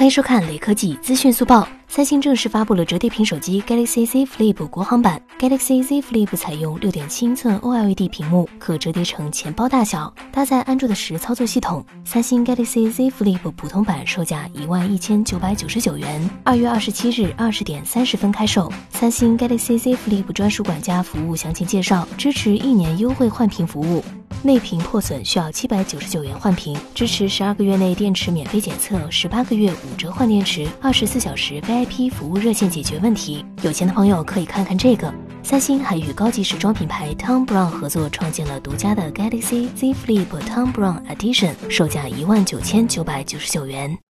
欢迎收看雷科技资讯速报。三星正式发布了折叠屏手机 Galaxy Z Flip 国行版。Galaxy Z Flip 采用 6.7 英寸 OLED 屏幕，可折叠成钱包大小，搭载Android 10操作系统。三星 Galaxy Z Flip 普通版售价11999元，2月27日20:30开售。三星 Galaxy Z Flip 专属管家服务详情介绍，支持1年优惠换屏服务。内屏破损需要799元换屏，支持12个月内电池免费检测，18个月5折换电池，24小时 VIP 服务热线解决问题。有钱的朋友可以看看这个。三星还与高级时装品牌 Tom Brown 合作，创建了独家的 Galaxy Z Flip Tom Brown Edition， 售价19999元。